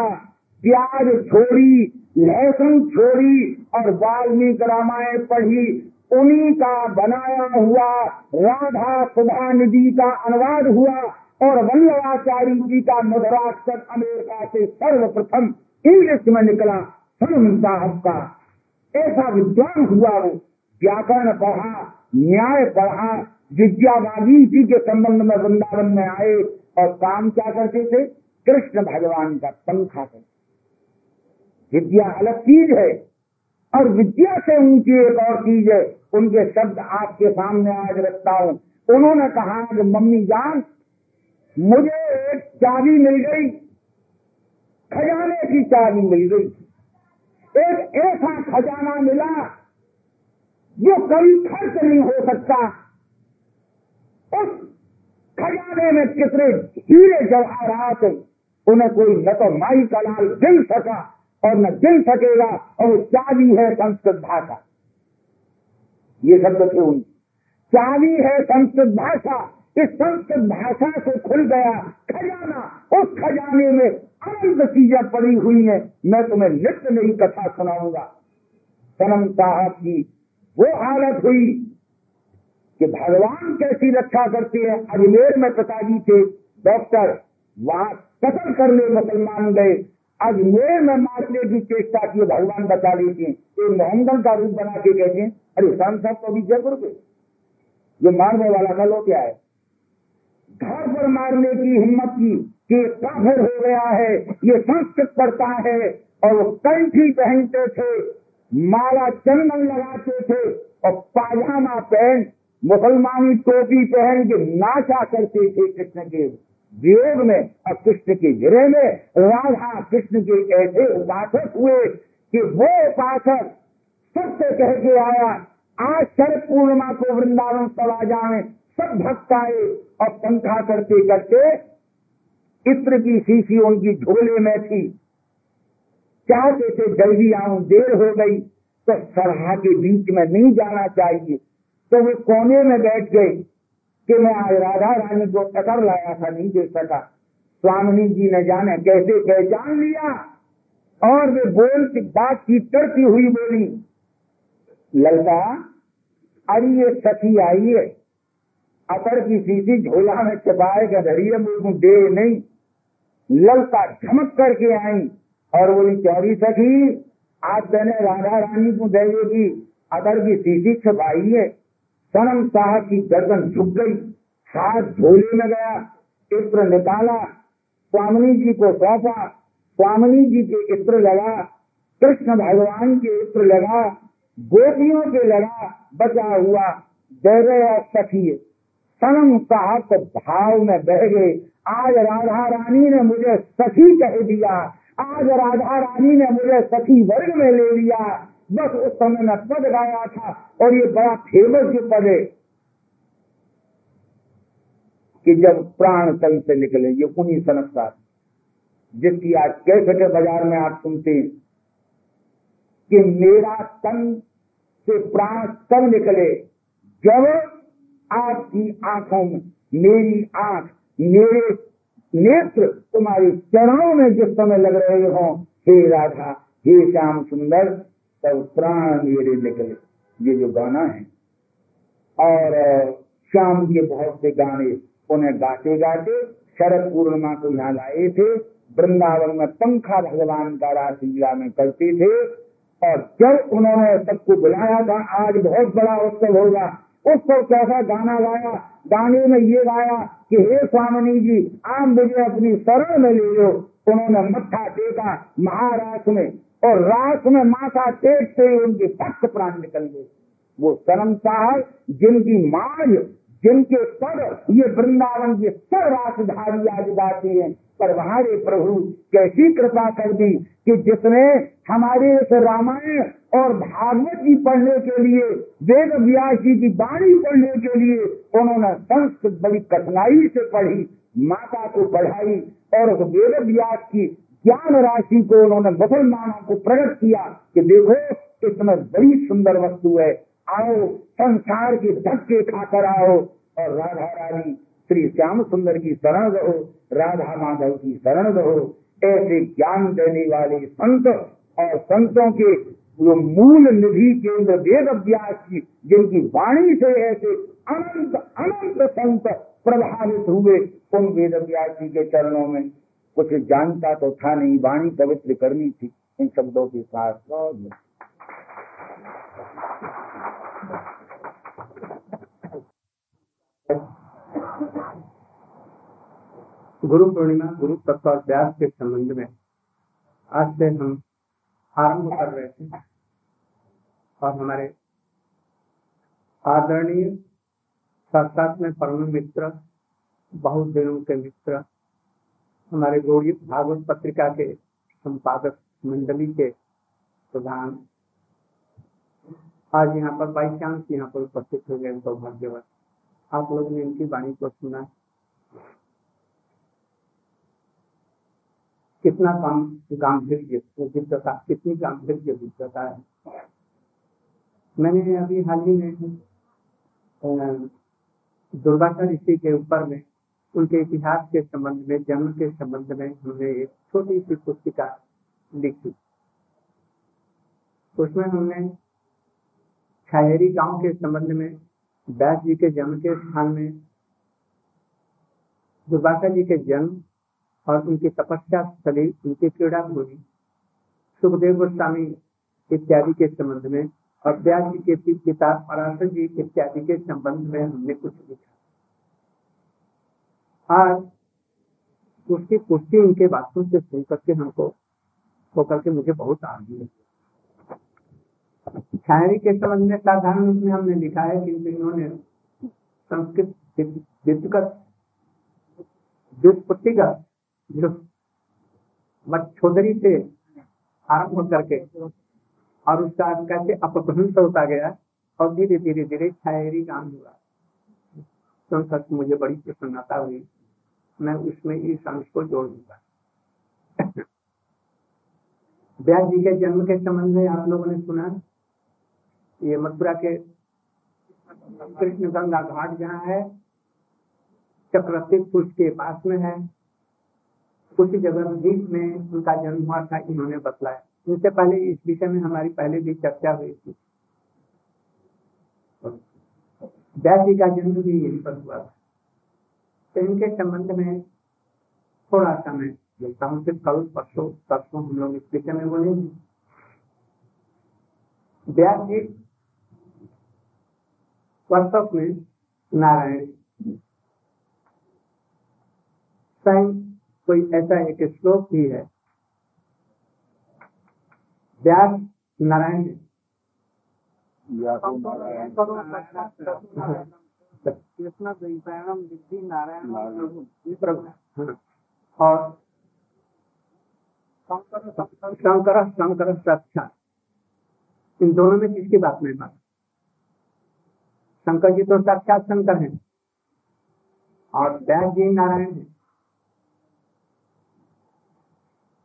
प्याज छोड़ी, लहसुन छोड़ी और वाल्मीकि रामायण पढ़ी। उन्हीं का बनाया हुआ राधा सुधा निधि का अनुवाद हुआ और वल्लभाचार्य जी का मधुराक्षर अमेरिका से सर्वप्रथम इंग्लिश में निकला। सलमन साहब का ऐसा विद्वान हुआ। वो व्याकरण पढ़ा, न्याय पढ़ा, विद्यावागी जी के संबंध में वृंदावन में आए और काम क्या करते थे? कृष्ण भगवान का पंखा है। विद्या अलग चीज है और विद्या से ऊंची एक और चीज है। उनके शब्द आपके सामने आज रखता हूँ। उन्होंने कहा कि मम्मी जान, मुझे एक चाबी मिल गई, खजाने की चाबी मिल गई। एक ऐसा खजाना मिला जो कभी खर्च नहीं हो सकता। उस खजाने में कितने हीरे जवाहरात हैं, उन्हें कोई न तो माई का लाल गिन सका और न गिन सकेगा। और चाबी है संस्कृत भाषा, ये शब्द थे उन चाबी है संस्कृत भाषा। इस संस्कृत भाषा से खुल गया खजाना। उस खजाने में अनंत चीजें पड़ी हुई हैं। मैं तुम्हें नित्य नई कथा सुनाऊंगा। सनम साहब की वो हालत हुई कि भगवान कैसी रक्षा करते हैं। अजमेर में पिताजी थे डॉक्टर, वहां कत्ल करने मुसलमान गए। अजमेर में मारने की चेष्टा की, भगवान बचा लेते हैं। तो मोहम्मद का रूप बना के कहते हैं, अरे शाम साहब को भी जयपुर के जो मारने वाला कल हो क्या है, घर पर मारने की हिम्मत की कि काफिर हो गया है। ये संस्कृत पढ़ता है और वो कंठी पहनते थे, माला चंदन लगाते थे और पाजामा पहन मुसलमानी टोपी पहन के नाचा करते थे कृष्ण के वियोग में और कृष्ण के विरह में। राधा कृष्ण के ऐसे उपासक हुए कि वो उपासक सबसे कह के आया, आज शरद पूर्णिमा को वृंदावन सब आ जाए। सब भक्त आए और पंखा करते करते इत्र की शीशी उनकी झोले में थी। चाहते थे जल्दी आऊं, देर हो गई। तो सराहा के बीच में नहीं जाना चाहिए, तो वे कोने में बैठ गए कि मैं आज राधा रानी को टकर लाया था, नहीं दे सका। स्वामी जी ने जाने कैसे पहचान लिया और वे बोलती बातचीत करती हुई बोली, ललता अरे ये सखी आई है, अतर की सीधी झोला में चपाए का धरिए, मुझे दे नहीं। ललता झमक करके आई और बोली, चौरी सखी आज मैंने राधा रानी को देगी, अतर की सीधी छपाई है। सनम साहब की गर्दन झुक गई, हाथ झोले में गया, इत्र निकाला, स्वामिनी जी को सौंपा। स्वामिनी जी के इत्र लगा, कृष्ण भगवान के इत्र लगा, गोपियों के लगा, बचा हुआ देवे और सखिए। सनम साहब तो भाव में बह गए। आज राधा रानी ने मुझे सखी कह दिया, आज राधा रानी ने मुझे सखी वर्ग में ले लिया। बस उस समय में पद गाया था और ये बड़ा फेमस जो पद है कि जब प्राण तन से निकले, ये उन्हीं सनकसार जिसकी आज कैसे के बाजार में आप सुनते हैं कि मेरा तन से प्राण तन निकले, जब आपकी आंखों में मेरी आंख, मेरे नेत्र तुम्हारे चरणों में जिस समय लग रहे हो, हे राधा हे श्याम सुंदर, तब प्राण मेरे निकले। ये जो गाना है, और शाम के बहुत से गाने उन्हें गाते गाते शरद पूर्णिमा को यहाँ लाए थे। वृंदावन में पंखा भगवान का रासलीला में करते थे। और जब उन्होंने सबको बुलाया था, आज बहुत बड़ा उत्सव होगा, उत्सव कैसा गाना गाया। गाने में ये गाया कि हे स्वामिनी जी आप मुझे अपनी शरण में ले लो। उन्होंने मत्था टेका महाराज में और रात में माथा टेकते ही उनके भक्त प्राण निकल गए। वो शरम साहब जिनकी मांग, जिनके पद ये वृंदावन के सब रासधारी आज गाते हैं। पर हमारे प्रभु कैसी कृपा कर दी कि जिसने हमारे इस रामायण और भागवत जी पढ़ने के लिए, वेद व्यास जी की वाणी पढ़ने के लिए उन्होंने संस्कृत बड़ी कठिनाई से पढ़ी, माता को पढ़ाई और वेद व्यास की ज्ञान राशि को उन्होंने मुसलमानों को प्रकट किया कि देखो इसमें बड़ी सुंदर वस्तु है, आओ संसार के धक्के खाकर आओ और राधा रानी श्री श्याम सुंदर की शरण रहो, राधा माधव की शरण रहो। ऐसे ज्ञान देने वाले संत और संतों के जो मूल निधि केंद्र वेद व्यास की, जिनकी वाणी से ऐसे अनंत अनंत संत प्रभावित हुए, उन वेद व्यास जी के चरणों में कुछ जानता तो था नहीं, वाणी पवित्र करनी थी। इन शब्दों के साथ गुरु पूर्णिमा गुरु तत्व और व्यास के संबंध में आज से हम आरंभ कर रहे थे और हमारे आदरणीय साथ साथ में परम मित्र, बहुत दिनों के मित्र, हमारे गौड़ी भागवत पत्रिका के संपादक मंडली के प्रधान आज यहाँ पर बाई चांस यहाँ पर उपस्थित हो गए। सौभाग्यवश आप लोगों ने इनकी वाणी को सुना। कितना काम गांधीर्य विद्वता, कितनी गांधीर्य विद्वता है। मैंने अभी हाल ही में दुर्वासा ऋषि के ऊपर में उनके इतिहास के संबंध में, जन्म के संबंध में हमने एक छोटी सी पुस्तिका लिखी। उसमें हमने खैरी गांव के संबंध में व्यास जी के जन्म के स्थान में दुर्वासा जी के जन्म और उनकी तपस्या स्थली, उनकी क्रीड़ा भूमि, सुखदेव गोस्वामी इत्यादि के संबंध में और व्यास जी के पिता पराशर जी इत्यादि के संबंध में हमने कुछ लिखा। आज उसकी पुष्टि उनके वास्तव से सुन करके हमको होकर के मुझे बहुत आनंद। शायरी के संबंध में साधारण रूप में हमने लिखा है कि इन्होंने संस्कृत व्युत्पत्ति से आरंभ करके और उसका कैसे अपभ्रंश होता गया और धीरे धीरे धीरे शायरी काम हुआ। तो सच मुझे बड़ी प्रसन्नता हुई। मैं उसमें इस अंश को जोड़ दूंगा। व्यास जी के जन्म के संबंध में आप लोगों ने सुना, ये मथुरा के कृष्ण गंगा घाट जहाँ है, चक्रतीर्थ के पास में है, उसी जगह बीच में उनका जन्म हुआ था, इन्होंने बतलाया। इनसे पहले इस विषय में हमारी पहले भी चर्चा हुई थी। व्यास जी का जन्म भी यहीं पर हुआ था। तो इनके संबंध में थोड़ा सा मैं बोलता हूँ। सिर्फ कल परसों परसों हम लोग इस विषय में बोलेंगे। व्यास जी वास्तव में नारायण स्वयं कोई ऐसा एक श्लोक भी है, व्यास नारायण नारायण और शंकर शंकर साक्षात, इन दोनों में किसकी बात में बात। शंकर जी तो साक्षात शंकर हैं और व्यास जी नारायण हैं।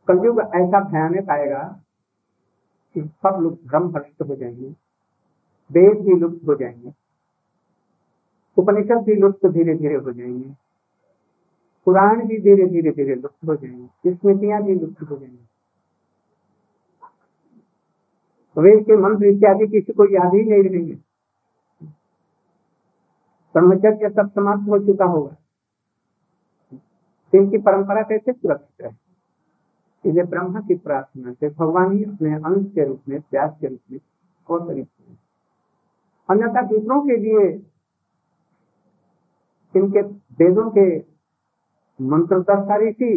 कलयुग ऐसा भयानक आएगा कि सब लोग भ्रम भ्रष्ट हो जाएंगे, वेद भी लुप्त हो जाएंगे, उपनिषद भी लुप्त धीरे धीरे हो जाएंगे, पुराण भी धीरे धीरे धीरे लुप्त हो जाएंगे, स्मृतियां भी लुप्त हो जाएंगी, वेद के मंत्र इत्यादि किसी को याद ही नहीं रहेंगे। ब्रह्मचर्य सब समाप्त हो चुका होगा। इनकी परंपरा कैसे सुरक्षित है। इसलिए ब्रह्मा की प्रार्थना से भगवान ही अपने अंश के रूप में, व्यास के रूप में अवतरित हुए। अन्यथा दूसरों के लिए इनके वेदों के मंत्र दस्ता ऋषि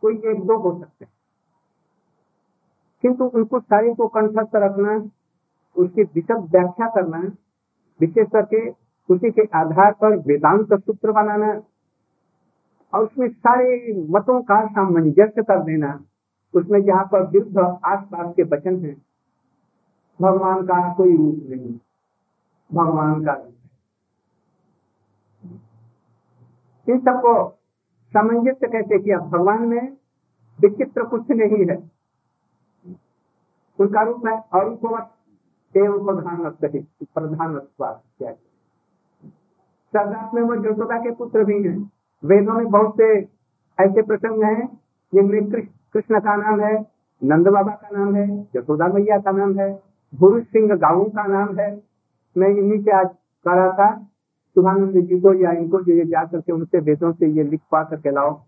कोई एक दो हो सकते हैं, किंतु उनको सारे को कंठस्थ रखना, उसकी विशद व्याख्या करना, विशेष करके उसी के आधार पर वेदांत सूत्र बनाना और उसमें सारे मतों का सामंजस्य कर देना, उसमें जहाँ पर विरुद्ध आस पास के वचन हैं, भगवान का कोई रूप नहीं, भगवान का रूप। इन सबको सामंजस्य कैसे किया। भगवान में विचित्र कुछ नहीं है, उनका रूप है और उनको प्रधान में वो जसोदा के पुत्र भी हैं। वेदों में बहुत से ऐसे प्रसंग हैं जिनमें कृष्ण का नाम है, नंद बाबा का नाम है, जसोदा मैया का नाम है, गुरु सिंह गाऊ का नाम है। मैं इन्हीं से आज कर रहा था शुभानंद जी को या इनको जो जा करके उनसे वेदों से ये लिख पा करके लाओ,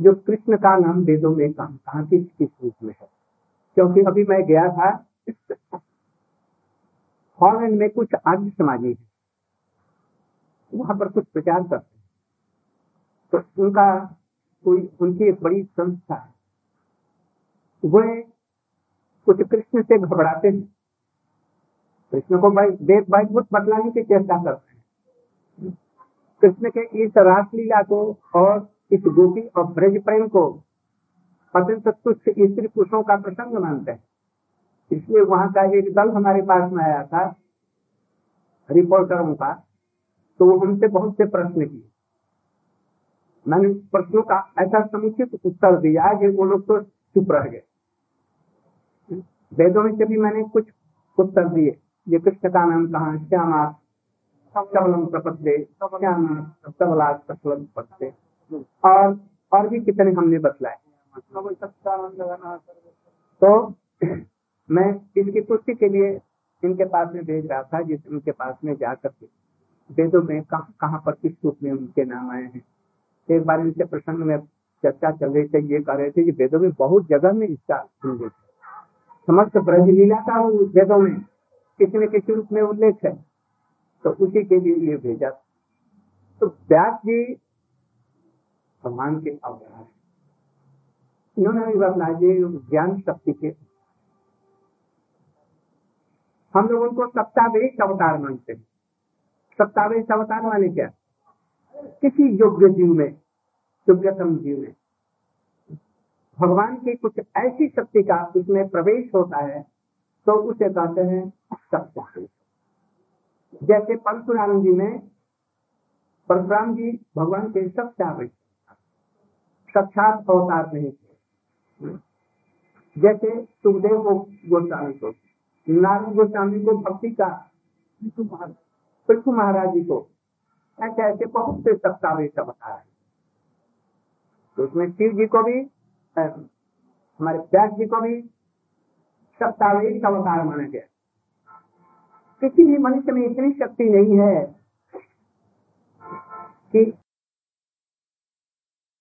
जो कृष्ण का नाम वेदों में काम कहा किस किस रूप में है। क्योंकि अभी मैं गया था हॉलैंड में, कुछ आर्य समाजी है, वहां पर कुछ प्रचार करते हैं, तो उनका कोई उनकी एक बड़ी संस्था है। वे कुछ कृष्ण से घबराते हैं, कृष्ण को भाई देव भाई कुछ बतलाने की चेष्टा करते हैं। कृष्ण के इस रासलीला को और इस गोपी और ब्रज प्रेम को अत्यंत तुच्छ स्त्री पुरुषों का प्रसंग मानते हैं। इसलिए वहां का एक दल हमारे पास में आया था रिपोर्टरों का, तो हमसे बहुत से प्रश्न किए। मैंने प्रश्नों का ऐसा समुचित उत्तर दिया कि वो लोग तो चुप रह गए। वेदों में से भी मैंने कुछ उत्तर दिए, ये कृष्ण का नाम कहा श्यामा प्रपत्ते और और भी कितने हमने बतलाए। तो मैं इसकी पुष्टि के लिए इनके पास में भेज रहा था, जिस इनके पास में जाकर के वेदों में कहाँ पर किस रूप में उनके नाम आए हैं। एक बार इनसे प्रसंग में चर्चा चल रही थी, ये कह रहे थे कि वेदों में बहुत जगह में इसका उल्लेख है, समस्त ब्रजलीला का वेदों में किसी न किसी रूप में उल्लेख है। तो उसी के लिए ये भेजा। तो व्यास जी भगवान के अवतार हैं, इन्होंने भी बदला ज्ञान शक्ति के। हम लोग उनको सप्तावेश अवतार मानते हैं। सप्तावेश अवतार माने क्या? किसी योग्य जीव में, योग्यतम जीव में भगवान की कुछ ऐसी शक्ति का उसमें प्रवेश होता है तो उसे कहते हैं सप्तावेश। जैसे परशुराम जी में परशुराम जी भगवान के सप्तावेश साक्षात अवतार नहीं थे। जैसे सुखदेव गोस्वामी को, नारद गोस्वामी को भक्ति का, पृथु महाराज जी को, ऐसे ऐसे बहुत से सप्तावेश अवतार है। तो उसमें शिव जी को भी, हमारे व्यास जी को भी सप्तावेश अवतार माना गया। किसी भी मनुष्य में इतनी शक्ति नहीं है कि